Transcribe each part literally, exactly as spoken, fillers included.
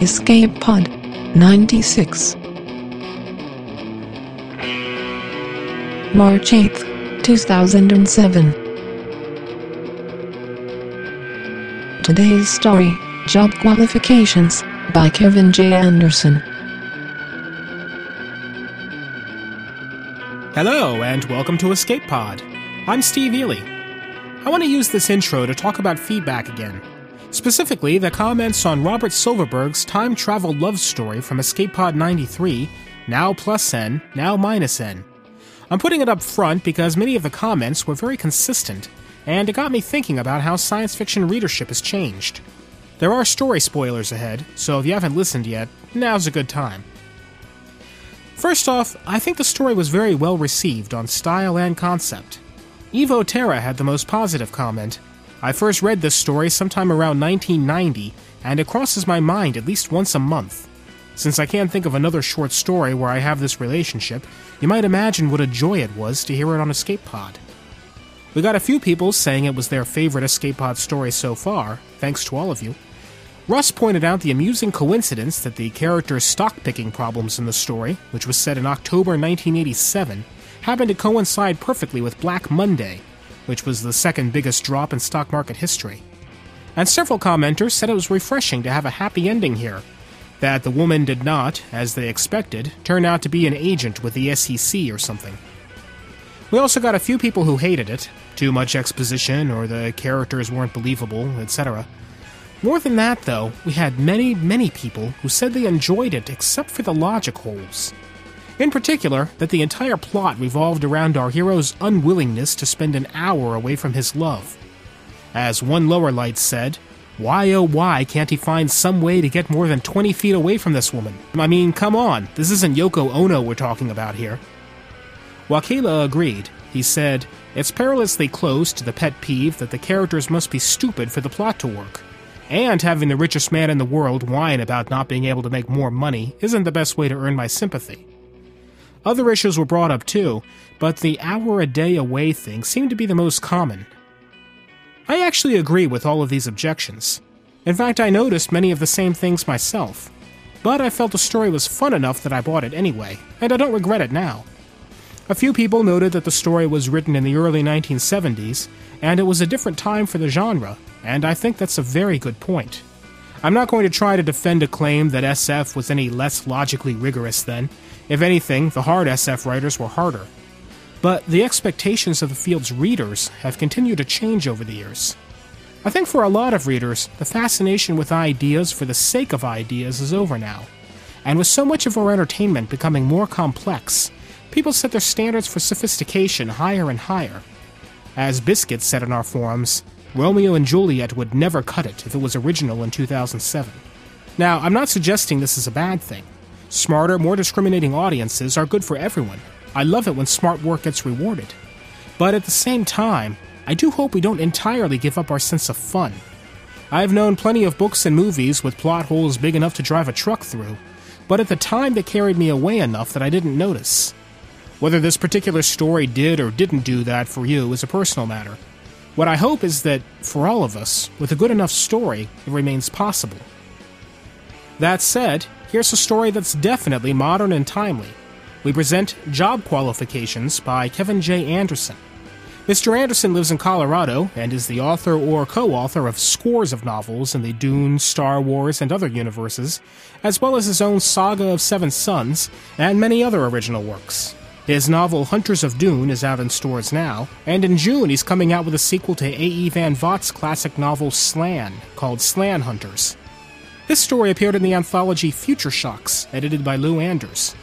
Escape Pod ninety-six. March eighth, two thousand seven. Today's story, Job Qualifications, by Kevin J. Anderson. Hello, and welcome to Escape Pod. I'm Steve Ely. I want to use this intro to talk about feedback again. Specifically, the comments on Robert Silverberg's time travel love story from Escape Pod ninety-three, now plus N, now minus N. I'm putting it up front because many of the comments were very consistent, and it got me thinking about how science fiction readership has changed. There are story spoilers ahead, so if you haven't listened yet, now's a good time. First off, I think the story was very well received on style and concept. Evo Terra had the most positive comment. I first read this story sometime around nineteen ninety, and it crosses my mind at least once a month. Since I can't think of another short story where I have this relationship, you might imagine what a joy it was to hear it on Escape Pod. We got a few people saying it was their favorite Escape Pod story so far, thanks to all of you. Russ pointed out the amusing coincidence that the character's stock-picking problems in the story, which was set in October nineteen eighty-seven, happened to coincide perfectly with Black Monday, which was the second biggest drop in stock market history. And several commenters said it was refreshing to have a happy ending here, that the woman did not, as they expected, turn out to be an agent with the S E C or something. We also got a few people who hated it, too much exposition, or the characters weren't believable, et cetera. More than that, though, we had many, many people who said they enjoyed it except for the logic holes. In particular, that the entire plot revolved around our hero's unwillingness to spend an hour away from his love. As one lower light said, why oh why can't he find some way to get more than twenty feet away from this woman? I mean, come on, this isn't Yoko Ono we're talking about here. Wakila agreed. He said, it's perilously close to the pet peeve that the characters must be stupid for the plot to work, and having the richest man in the world whine about not being able to make more money isn't the best way to earn my sympathy. Other issues were brought up too, but the hour a day away thing seemed to be the most common. I actually agree with all of these objections. In fact, I noticed many of the same things myself, but I felt the story was fun enough that I bought it anyway, and I don't regret it now. A few people noted that the story was written in the early nineteen seventies, and it was a different time for the genre, and I think that's a very good point. I'm not going to try to defend a claim that S F was any less logically rigorous then. If anything, the hard S F writers were harder. But the expectations of the field's readers have continued to change over the years. I think for a lot of readers, the fascination with ideas for the sake of ideas is over now, and with so much of our entertainment becoming more complex, people set their standards for sophistication higher and higher. As Biscuit said in our forums, Romeo and Juliet would never cut it if it was original in two thousand seven. Now, I'm not suggesting this is a bad thing. Smarter, more discriminating audiences are good for everyone. I love it when smart work gets rewarded. But at the same time, I do hope we don't entirely give up our sense of fun. I've known plenty of books and movies with plot holes big enough to drive a truck through, but at the time they carried me away enough that I didn't notice. Whether this particular story did or didn't do that for you is a personal matter. What I hope is that, for all of us, with a good enough story, it remains possible. That said, here's a story that's definitely modern and timely. We present Job Qualifications by Kevin J. Anderson. Mister Anderson lives in Colorado and is the author or co-author of scores of novels in the Dune, Star Wars, and other universes, as well as his own Saga of Seven Sons and many other original works. His novel Hunters of Dune is out in stores now, and in June he's coming out with a sequel to A E Van Vogt's classic novel Slan, called Slan Hunters. This story appeared in the anthology Future Shocks, edited by Lou Anders.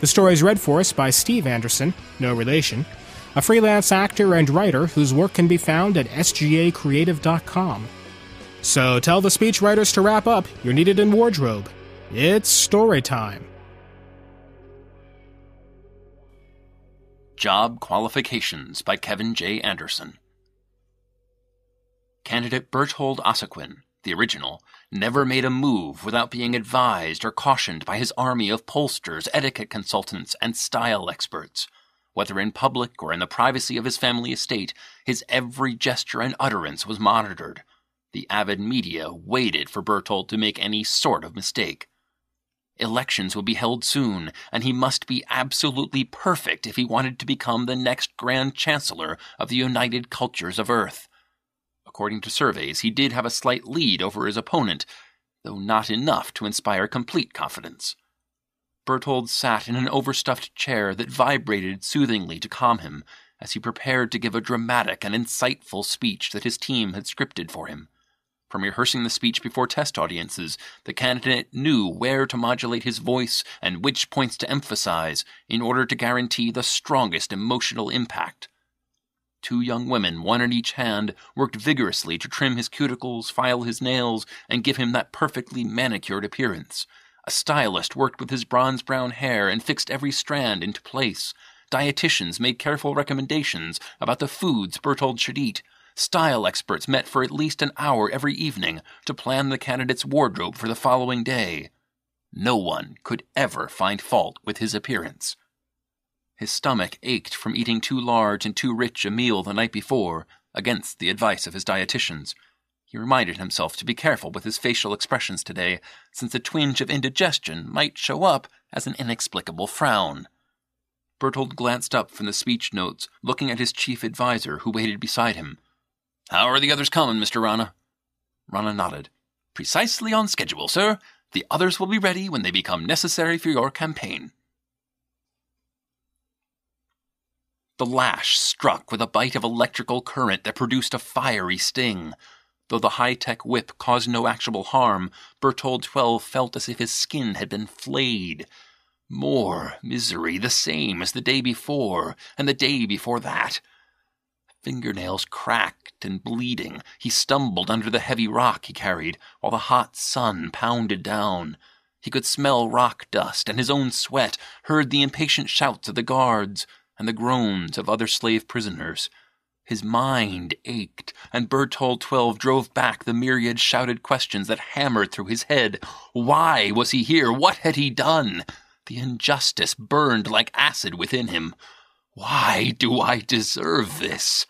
The story is read for us by Steve Anderson, no relation, a freelance actor and writer whose work can be found at S G A creative dot com. So tell the speechwriters to wrap up, you're needed in wardrobe. It's story time. Job Qualifications by Kevin J. Anderson. Candidate Berthold Ossiquin, the original, never made a move without being advised or cautioned by his army of pollsters, etiquette consultants, and style experts. Whether in public or in the privacy of his family estate, his every gesture and utterance was monitored. The avid media waited for Bertolt to make any sort of mistake. Elections would be held soon, and he must be absolutely perfect if he wanted to become the next Grand Chancellor of the United Cultures of Earth. According to surveys, he did have a slight lead over his opponent, though not enough to inspire complete confidence. Bertolt sat in an overstuffed chair that vibrated soothingly to calm him as he prepared to give a dramatic and insightful speech that his team had scripted for him. From rehearsing the speech before test audiences, the candidate knew where to modulate his voice and which points to emphasize in order to guarantee the strongest emotional impact. Two young women, one in each hand, worked vigorously to trim his cuticles, file his nails, and give him that perfectly manicured appearance. A stylist worked with his bronze-brown hair and fixed every strand into place. Dietitians made careful recommendations about the foods Bertolt should eat. Style experts met for at least an hour every evening to plan the candidate's wardrobe for the following day. No one could ever find fault with his appearance. His stomach ached from eating too large and too rich a meal the night before, against the advice of his dietitians. He reminded himself to be careful with his facial expressions today, since a twinge of indigestion might show up as an inexplicable frown. Bertolt glanced up from the speech notes, looking at his chief advisor, who waited beside him. "How are the others coming, Mister Rana?" Rana nodded. "Precisely on schedule, sir. The others will be ready when they become necessary for your campaign." The lash struck with a bite of electrical current that produced a fiery sting. Though the high-tech whip caused no actual harm, Bertolt twelve felt as if his skin had been flayed. More misery, the same as the day before, and the day before that. Fingernails cracked and bleeding, he stumbled under the heavy rock he carried, while the hot sun pounded down. He could smell rock dust and his own sweat, heard the impatient shouts of the guards and the groans of other slave prisoners. His mind ached, and Bertolt twelve drove back the myriad shouted questions that hammered through his head. Why was he here? What had he done? The injustice burned like acid within him. Why do I deserve this?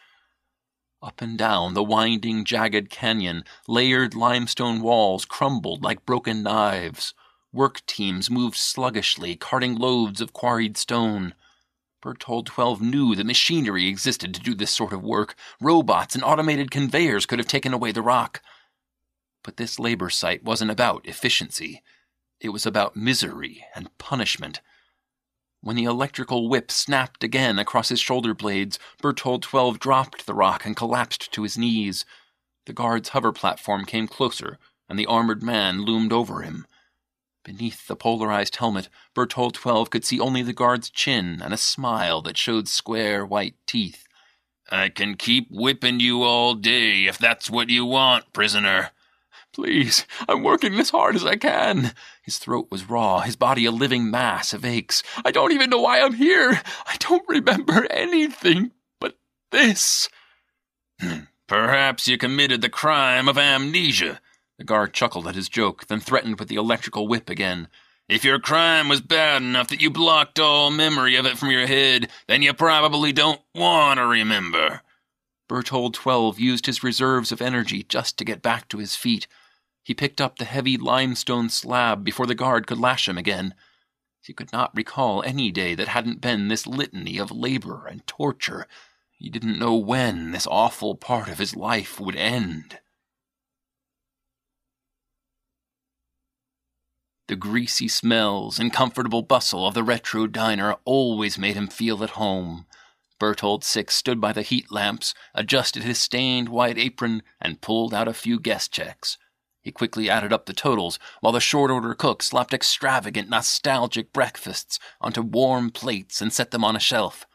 Up and down the winding, jagged canyon, layered limestone walls crumbled like broken knives. Work teams moved sluggishly, carting loads of quarried stone. Bertolt twelve knew the machinery existed to do this sort of work. Robots and automated conveyors could have taken away the rock. But this labor site wasn't about efficiency. It was about misery and punishment. When the electrical whip snapped again across his shoulder blades, Bertolt twelve dropped the rock and collapsed to his knees. The guard's hover platform came closer, and the armored man loomed over him. Beneath the polarized helmet, Bertolt twelve could see only the guard's chin and a smile that showed square white teeth. "I can keep whipping you all day if that's what you want, prisoner." "Please, I'm working as hard as I can." His throat was raw, his body a living mass of aches. "I don't even know why I'm here. I don't remember anything but this." "Perhaps you committed the crime of amnesia." The guard chuckled at his joke, then threatened with the electrical whip again. "If your crime was bad enough that you blocked all memory of it from your head, then you probably don't want to remember." Bertolt twelve used his reserves of energy just to get back to his feet. He picked up the heavy limestone slab before the guard could lash him again. He could not recall any day that hadn't been this litany of labor and torture. He didn't know when this awful part of his life would end. The greasy smells and comfortable bustle of the retro diner always made him feel at home. Bertolt Six stood by the heat lamps, adjusted his stained white apron, and pulled out a few guest checks. He quickly added up the totals, while the short-order cook slapped extravagant, nostalgic breakfasts onto warm plates and set them on a shelf.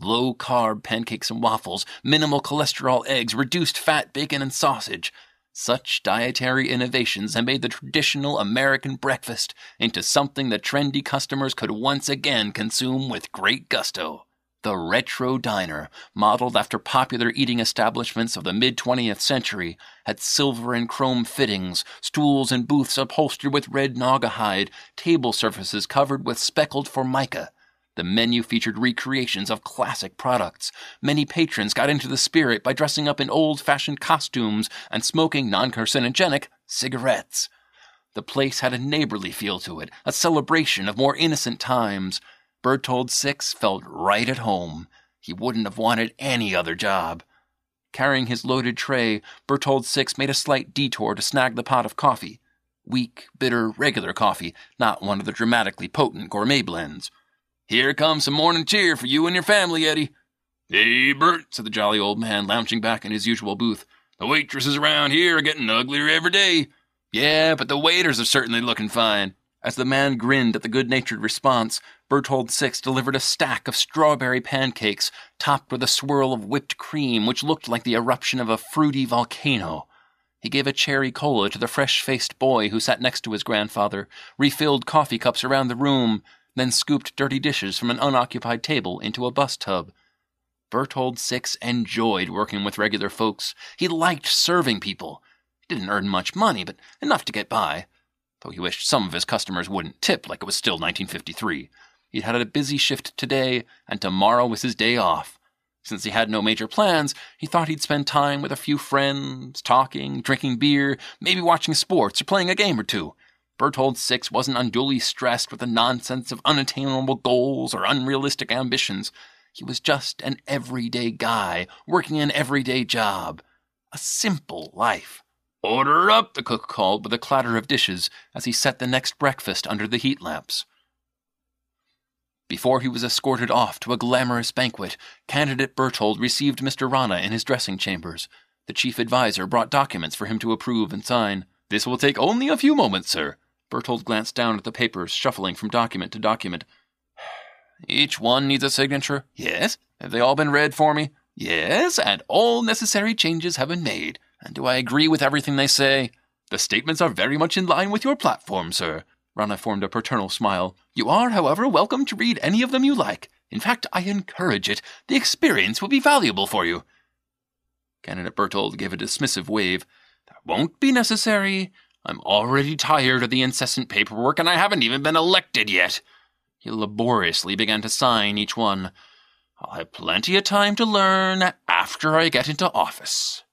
Low-carb pancakes and waffles, minimal cholesterol eggs, reduced fat bacon and sausage. Such dietary innovations had made the traditional American breakfast into something that trendy customers could once again consume with great gusto. The retro diner, modeled after popular eating establishments of the mid-twentieth century, had silver and chrome fittings, stools and booths upholstered with red nauga hide, table surfaces covered with speckled formica. The menu featured recreations of classic products. Many patrons got into the spirit by dressing up in old-fashioned costumes and smoking non-carcinogenic cigarettes. The place had a neighborly feel to it, a celebration of more innocent times. Berthold Six felt right at home. He wouldn't have wanted any other job. Carrying his loaded tray, Berthold Six made a slight detour to snag the pot of coffee. Weak, bitter, regular coffee, not one of the dramatically potent gourmet blends. "Here comes some morning cheer for you and your family, Eddie." "Hey, Bert," said the jolly old man, lounging back in his usual booth. "The waitresses around here are getting uglier every day." "Yeah, but the waiters are certainly looking fine." As the man grinned at the good-natured response, Berthold Six delivered a stack of strawberry pancakes topped with a swirl of whipped cream which looked like the eruption of a fruity volcano. He gave a cherry cola to the fresh-faced boy who sat next to his grandfather, refilled coffee cups around the room, then scooped dirty dishes from an unoccupied table into a bus tub. Berthold Six enjoyed working with regular folks. He liked serving people. He didn't earn much money, but enough to get by, though he wished some of his customers wouldn't tip like it was still nineteen fifty-three. He'd had a busy shift today, and tomorrow was his day off. Since he had no major plans, he thought he'd spend time with a few friends, talking, drinking beer, maybe watching sports or playing a game or two. Berthold Six wasn't unduly stressed with the nonsense of unattainable goals or unrealistic ambitions. He was just an everyday guy, working an everyday job. A simple life. "Order up," the cook called with a clatter of dishes as he set the next breakfast under the heat lamps. Before he was escorted off to a glamorous banquet, candidate Berthold received Mister Rana in his dressing chambers. The chief advisor brought documents for him to approve and sign. "This will take only a few moments, sir." Berthold glanced down at the papers, shuffling from document to document. "Each one needs a signature?" "Yes." "Have they all been read for me?" "Yes, and all necessary changes have been made." "And do I agree with everything they say?" "The statements are very much in line with your platform, sir." Rana formed a paternal smile. "You are, however, welcome to read any of them you like. In fact, I encourage it. The experience will be valuable for you." Candidate Berthold gave a dismissive wave. "That won't be necessary. I'm already tired of the incessant paperwork, and I haven't even been elected yet." He laboriously began to sign each one. "I'll have plenty of time to learn after I get into office."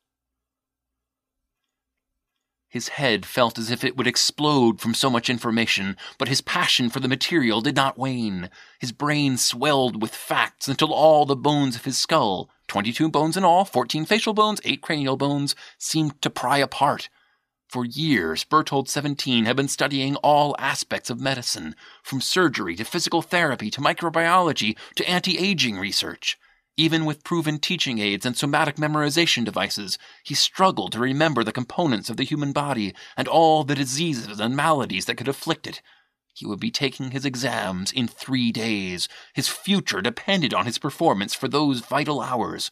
His head felt as if it would explode from so much information, but his passion for the material did not wane. His brain swelled with facts until all the bones of his skull, twenty-two bones in all, fourteen facial bones, eight cranial bones, seemed to pry apart. For years, Berthold seventeen had been studying all aspects of medicine, from surgery to physical therapy to microbiology to anti-aging research. Even with proven teaching aids and somatic memorization devices, he struggled to remember the components of the human body and all the diseases and maladies that could afflict it. He would be taking his exams in three days. His future depended on his performance for those vital hours.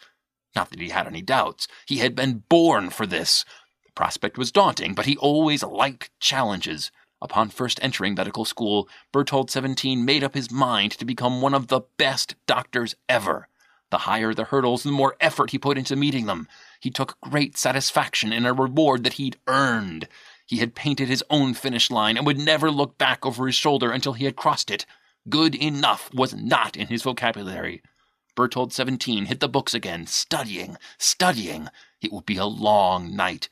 Not that he had any doubts. He had been born for this. The prospect was daunting, but he always liked challenges. Upon first entering medical school, Berthold seventeen made up his mind to become one of the best doctors ever. The higher the hurdles, the more effort he put into meeting them. He took great satisfaction in a reward that he'd earned. He had painted his own finish line and would never look back over his shoulder until he had crossed it. Good enough was not in his vocabulary. Berthold seventeen hit the books again, studying, studying. It would be a long night.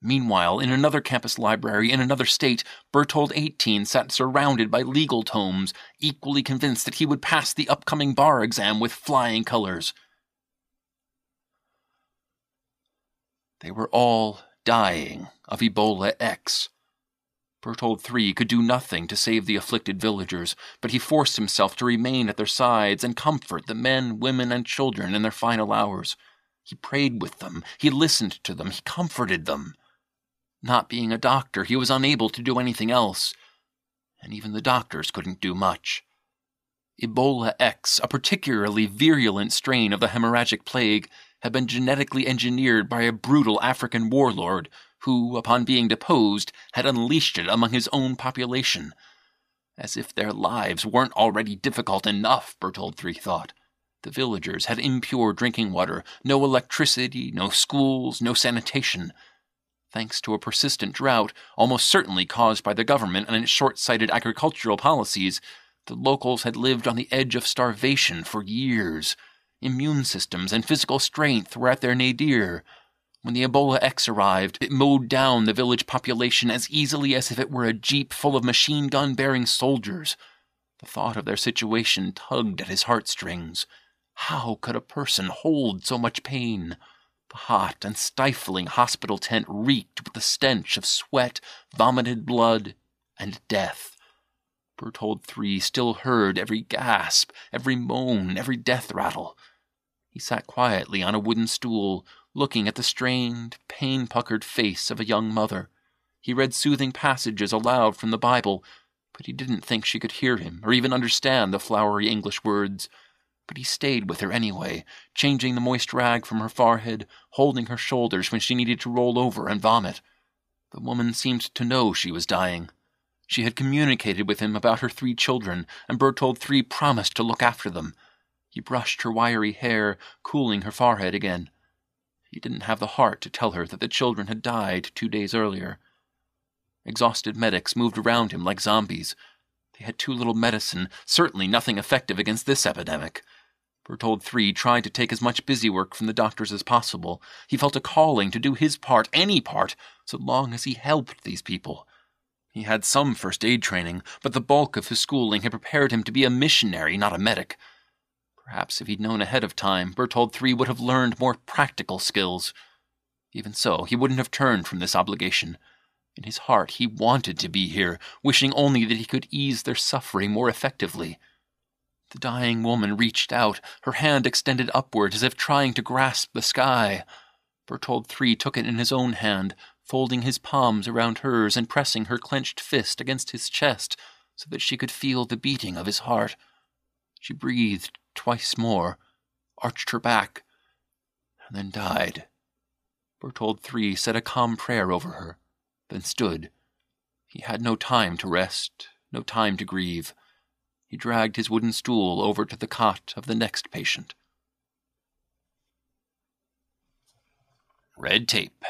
Meanwhile, in another campus library in another state, Berthold eighteen sat surrounded by legal tomes, equally convinced that he would pass the upcoming bar exam with flying colors. They were all dying of Ebola X. Berthold three could do nothing to save the afflicted villagers, but he forced himself to remain at their sides and comfort the men, women, and children in their final hours. He prayed with them, he listened to them, he comforted them. Not being a doctor, he was unable to do anything else, and even the doctors couldn't do much. Ebola X, a particularly virulent strain of the hemorrhagic plague, had been genetically engineered by a brutal African warlord who, upon being deposed, had unleashed it among his own population. As if their lives weren't already difficult enough, Berthold three thought. The villagers had impure drinking water, no electricity, no schools, no sanitation. Thanks to a persistent drought, almost certainly caused by the government and its short-sighted agricultural policies, The locals had lived on the edge of starvation for years. Immune systems and physical strength were at their nadir. When the Ebola X arrived, it mowed down the village population as easily as if it were a jeep full of machine gun-bearing soldiers. The thought of their situation tugged at his heartstrings. How could a person hold so much pain? The hot and stifling hospital tent reeked with the stench of sweat, vomited blood, and death. Berthold the third still heard every gasp, every moan, every death rattle. He sat quietly on a wooden stool, looking at the strained, pain-puckered face of a young mother. He read soothing passages aloud from the Bible, but he didn't think she could hear him or even understand the flowery English words. But he stayed with her anyway, changing the moist rag from her forehead, holding her shoulders when she needed to roll over and vomit. The woman seemed to know she was dying. She had communicated with him about her three children, and Berthold the third promised to look after them. He brushed her wiry hair, cooling her forehead again. He didn't have the heart to tell her that the children had died two days earlier. Exhausted medics moved around him like zombies. They had too little medicine, certainly nothing effective against this epidemic. Berthold the third tried to take as much busy work from the doctors as possible. He felt a calling to do his part, any part, so long as he helped these people. He had some first aid training, but the bulk of his schooling had prepared him to be a missionary, not a medic. Perhaps if he'd known ahead of time, Berthold the third would have learned more practical skills. Even so, he wouldn't have turned from this obligation. In his heart, he wanted to be here, wishing only that he could ease their suffering more effectively. The dying woman reached out, her hand extended upward as if trying to grasp the sky. Berthold the third took it in his own hand, folding his palms around hers and pressing her clenched fist against his chest so that she could feel the beating of his heart. She breathed twice more, arched her back, and then died. Berthold the third said a calm prayer over her, then stood. He had no time to rest, no time to grieve. He dragged his wooden stool over to the cot of the next patient. Red tape,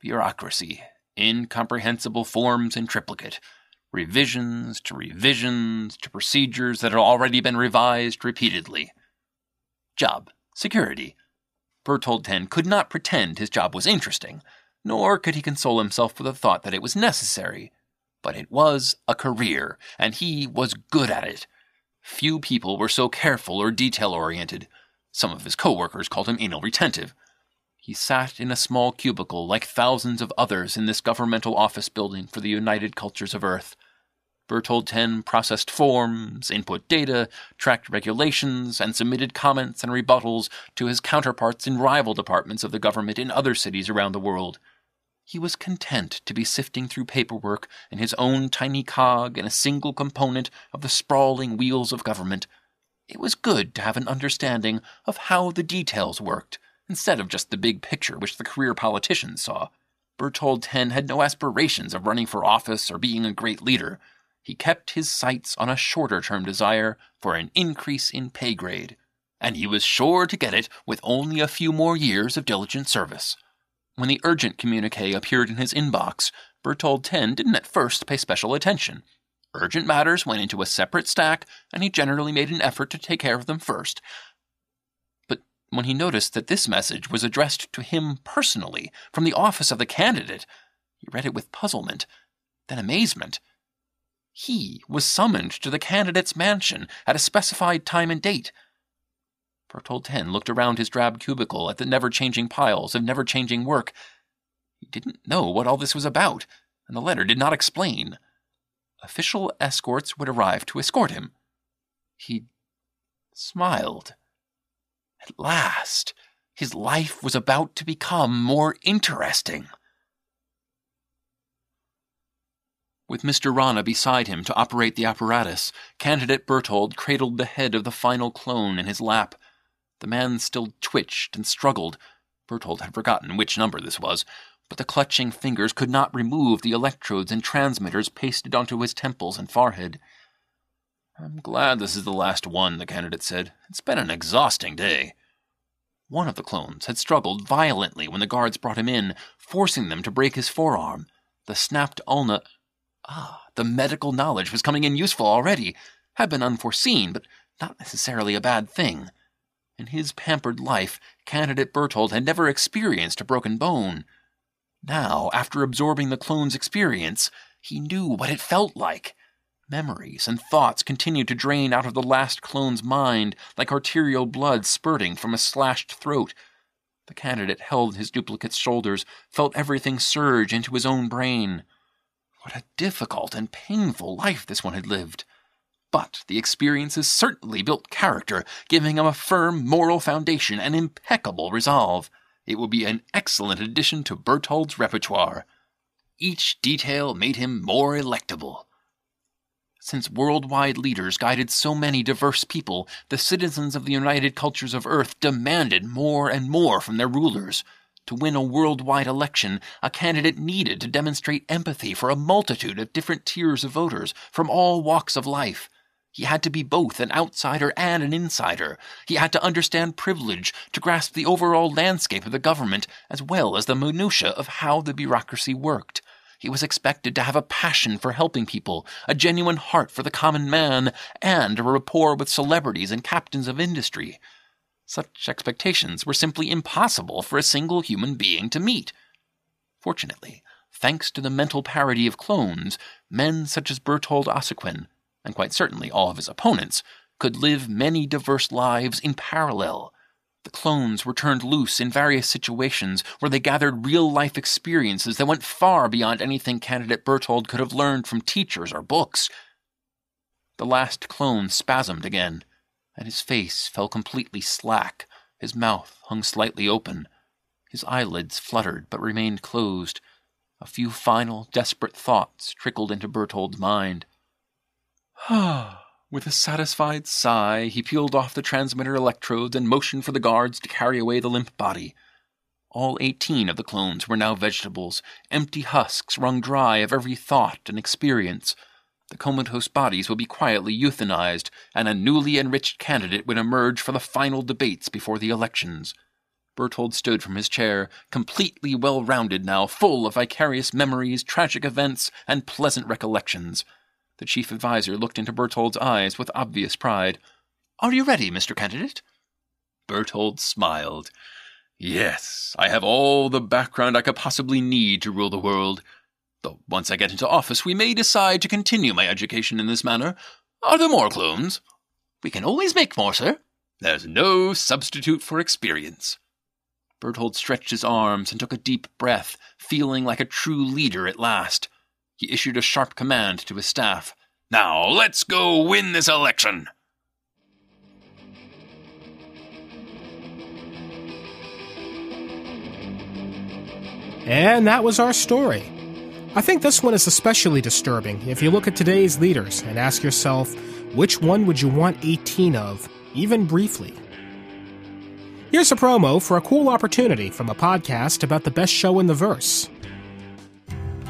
bureaucracy, incomprehensible forms in triplicate, revisions to revisions to procedures that had already been revised repeatedly. Job, security. Berthold the third could not pretend his job was interesting, nor could he console himself with the thought that it was necessary. But it was a career, and he was good at it. Few people were so careful or detail-oriented. Some of his co-workers called him anal retentive. He sat in a small cubicle like thousands of others in this governmental office building for the United Cultures of Earth. Berthold the third processed forms, input data, tracked regulations, and submitted comments and rebuttals to his counterparts in rival departments of the government in other cities around the world. He was content to be sifting through paperwork in his own tiny cog and a single component of the sprawling wheels of government. It was good to have an understanding of how the details worked, instead of just the big picture which the career politicians saw. Berthold the third had no aspirations of running for office or being a great leader. He kept his sights on a shorter-term desire for an increase in pay grade, and he was sure to get it with only a few more years of diligent service. When the urgent communique appeared in his inbox, Berthold the third didn't at first pay special attention. Urgent matters went into a separate stack, and he generally made an effort to take care of them first. When he noticed that this message was addressed to him personally, from the office of the candidate, he read it with puzzlement, then amazement. He was summoned to the candidate's mansion at a specified time and date. Berthold the third looked around his drab cubicle at the never-changing piles of never-changing work. He didn't know what all this was about, and the letter did not explain. Official escorts would arrive to escort him. He smiled. At last, his life was about to become more interesting. With Mister Rana beside him to operate the apparatus, Candidate Berthold cradled the head of the final clone in his lap. The man still twitched and struggled. Berthold had forgotten which number this was, but the clutching fingers could not remove the electrodes and transmitters pasted onto his temples and forehead. "I'm glad this is the last one," the candidate said. "It's been an exhausting day." One of the clones had struggled violently when the guards brought him in, forcing them to break his forearm. The snapped ulna... Ah, the medical knowledge was coming in useful already. have been unforeseen, but not necessarily a bad thing. In his pampered life, Candidate Berthold had never experienced a broken bone. Now, after absorbing the clone's experience, he knew what it felt like. Memories and thoughts continued to drain out of the last clone's mind, like arterial blood spurting from a slashed throat. The candidate held his duplicate's shoulders, felt everything surge into his own brain. What a difficult and painful life this one had lived. But the experiences certainly built character, giving him a firm moral foundation and impeccable resolve. It would be an excellent addition to Berthold's repertoire. Each detail made him more electable. Since worldwide leaders guided so many diverse people, the citizens of the United Cultures of Earth demanded more and more from their rulers. To win a worldwide election, a candidate needed to demonstrate empathy for a multitude of different tiers of voters from all walks of life. He had to be both an outsider and an insider. He had to understand privilege, to grasp the overall landscape of the government, as well as the minutiae of how the bureaucracy worked. He was expected to have a passion for helping people, a genuine heart for the common man, and a rapport with celebrities and captains of industry. Such expectations were simply impossible for a single human being to meet. Fortunately, thanks to the mental parity of clones, men such as Berthold Ossiquin, and quite certainly all of his opponents, could live many diverse lives in parallel. The clones were turned loose in various situations where they gathered real-life experiences that went far beyond anything Candidate Berthold could have learned from teachers or books. The last clone spasmed again, and his face fell completely slack. His mouth hung slightly open. His eyelids fluttered but remained closed. A few final, desperate thoughts trickled into Berthold's mind. With a satisfied sigh, he peeled off the transmitter electrodes and motioned for the guards to carry away the limp body. All eighteen of the clones were now vegetables, empty husks wrung dry of every thought and experience. The comatose bodies would be quietly euthanized, and a newly enriched candidate would emerge for the final debates before the elections. Berthold stood from his chair, completely well-rounded now, full of vicarious memories, tragic events, and pleasant recollections. The chief advisor looked into Berthold's eyes with obvious pride. "Are you ready, Mister Candidate?" Berthold smiled. "Yes, I have all the background I could possibly need to rule the world. Though once I get into office, we may decide to continue my education in this manner. Are there more clones?" "We can always make more, sir." "There's no substitute for experience." Berthold stretched his arms and took a deep breath, feeling like a true leader at last. He issued a sharp command to his staff. "Now, let's go win this election!" And that was our story. I think this one is especially disturbing if you look at today's leaders and ask yourself, which one would you want eighteen of, even briefly? Here's a promo for a cool opportunity from a podcast about the best show in the verse.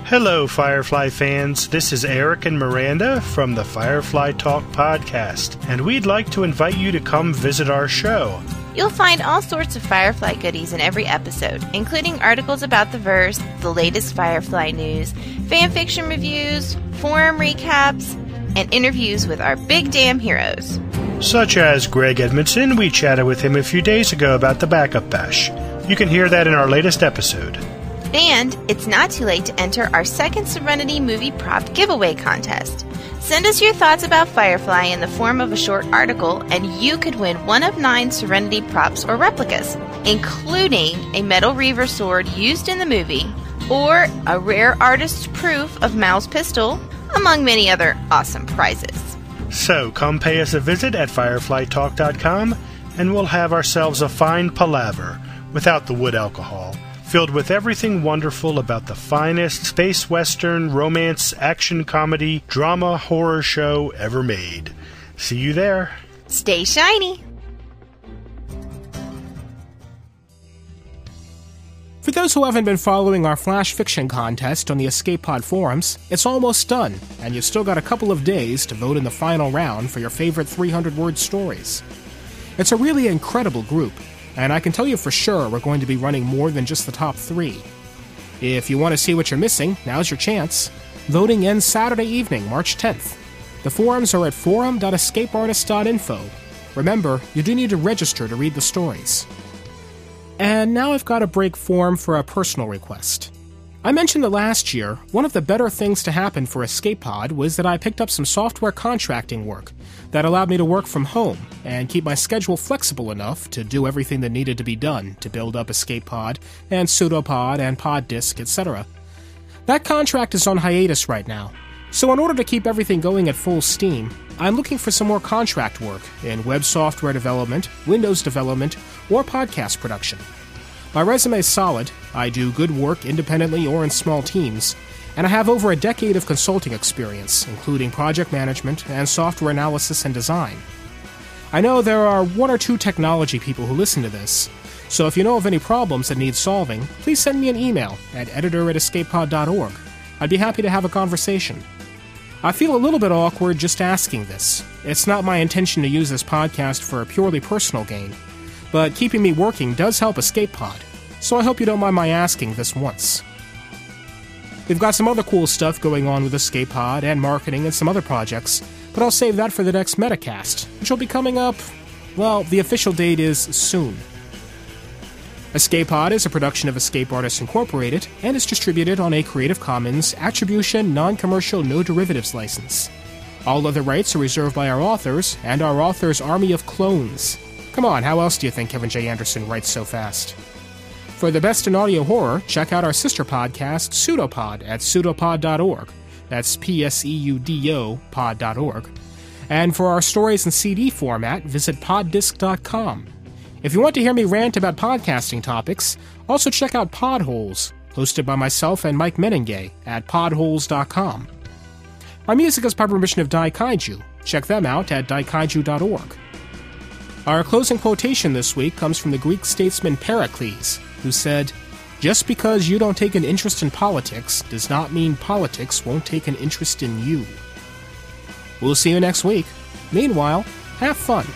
Hello, Firefly fans. This is Eric and Miranda from the Firefly Talk podcast, and we'd like to invite you to come visit our show. You'll find all sorts of Firefly goodies in every episode, including articles about the verse, the latest Firefly news, fan fiction reviews, forum recaps, and interviews with our big damn heroes. Such as Greg Edmondson. We chatted with him a few days ago about the backup bash. You can hear that in our latest episode. And it's not too late to enter our second Serenity movie prop giveaway contest. Send us your thoughts about Firefly in the form of a short article, and you could win one of nine Serenity props or replicas, including a metal Reaver sword used in the movie, or a rare artist's proof of Mal's pistol, among many other awesome prizes. So come pay us a visit at firefly talk dot com, and we'll have ourselves a fine palaver, without the wood alcohol, filled with everything wonderful about the finest space western, romance, action comedy, drama, horror show ever made. See you there. Stay shiny. For those who haven't been following our flash fiction contest on the Escape Pod forums, it's almost done, and you've still got a couple of days to vote in the final round for your favorite three hundred word stories. It's a really incredible group, and I can tell you for sure we're going to be running more than just the top three. If you want to see what you're missing, now's your chance. Voting ends Saturday evening, March tenth. The forums are at forum dot escape artists dot info. Remember, you do need to register to read the stories. And now I've got to break form for a personal request. I mentioned that last year, one of the better things to happen for Escape Pod was that I picked up some software contracting work that allowed me to work from home and keep my schedule flexible enough to do everything that needed to be done to build up Escape Pod and Pseudopod and PodDisk, et cetera. That contract is on hiatus right now, so in order to keep everything going at full steam, I'm looking for some more contract work in web software development, Windows development, or podcast production. My resume's solid, I do good work independently or in small teams, and I have over a decade of consulting experience, including project management and software analysis and design. I know there are one or two technology people who listen to this, so if you know of any problems that need solving, please send me an email at editor at escape pod dot org. I'd be happy to have a conversation. I feel a little bit awkward just asking this. It's not my intention to use this podcast for a purely personal gain, but keeping me working does help Escape Pod, so I hope you don't mind my asking this once. We've got some other cool stuff going on with Escape Pod and marketing and some other projects, but I'll save that for the next Metacast, which will be coming up, well, the official date is soon. Escape Pod is a production of Escape Artists Incorporated and is distributed on a Creative Commons Attribution Non-Commercial No Derivatives license. All other rights are reserved by our authors and our authors' army of clones. Come on, how else do you think Kevin J. Anderson writes so fast? For the best in audio horror, check out our sister podcast, Pseudopod, at pseudopod dot org. That's P S E U D O pod dot org. And for our stories in C D format, visit pod disk dot com. If you want to hear me rant about podcasting topics, also check out PodHoles, hosted by myself and Mike Meninge at pod holes dot com. Our music is by permission of Daikaiju. Check them out at daikaiju dot org. Our closing quotation this week comes from the Greek statesman Pericles, who said, "Just because you don't take an interest in politics does not mean politics won't take an interest in you." We'll see you next week. Meanwhile, have fun.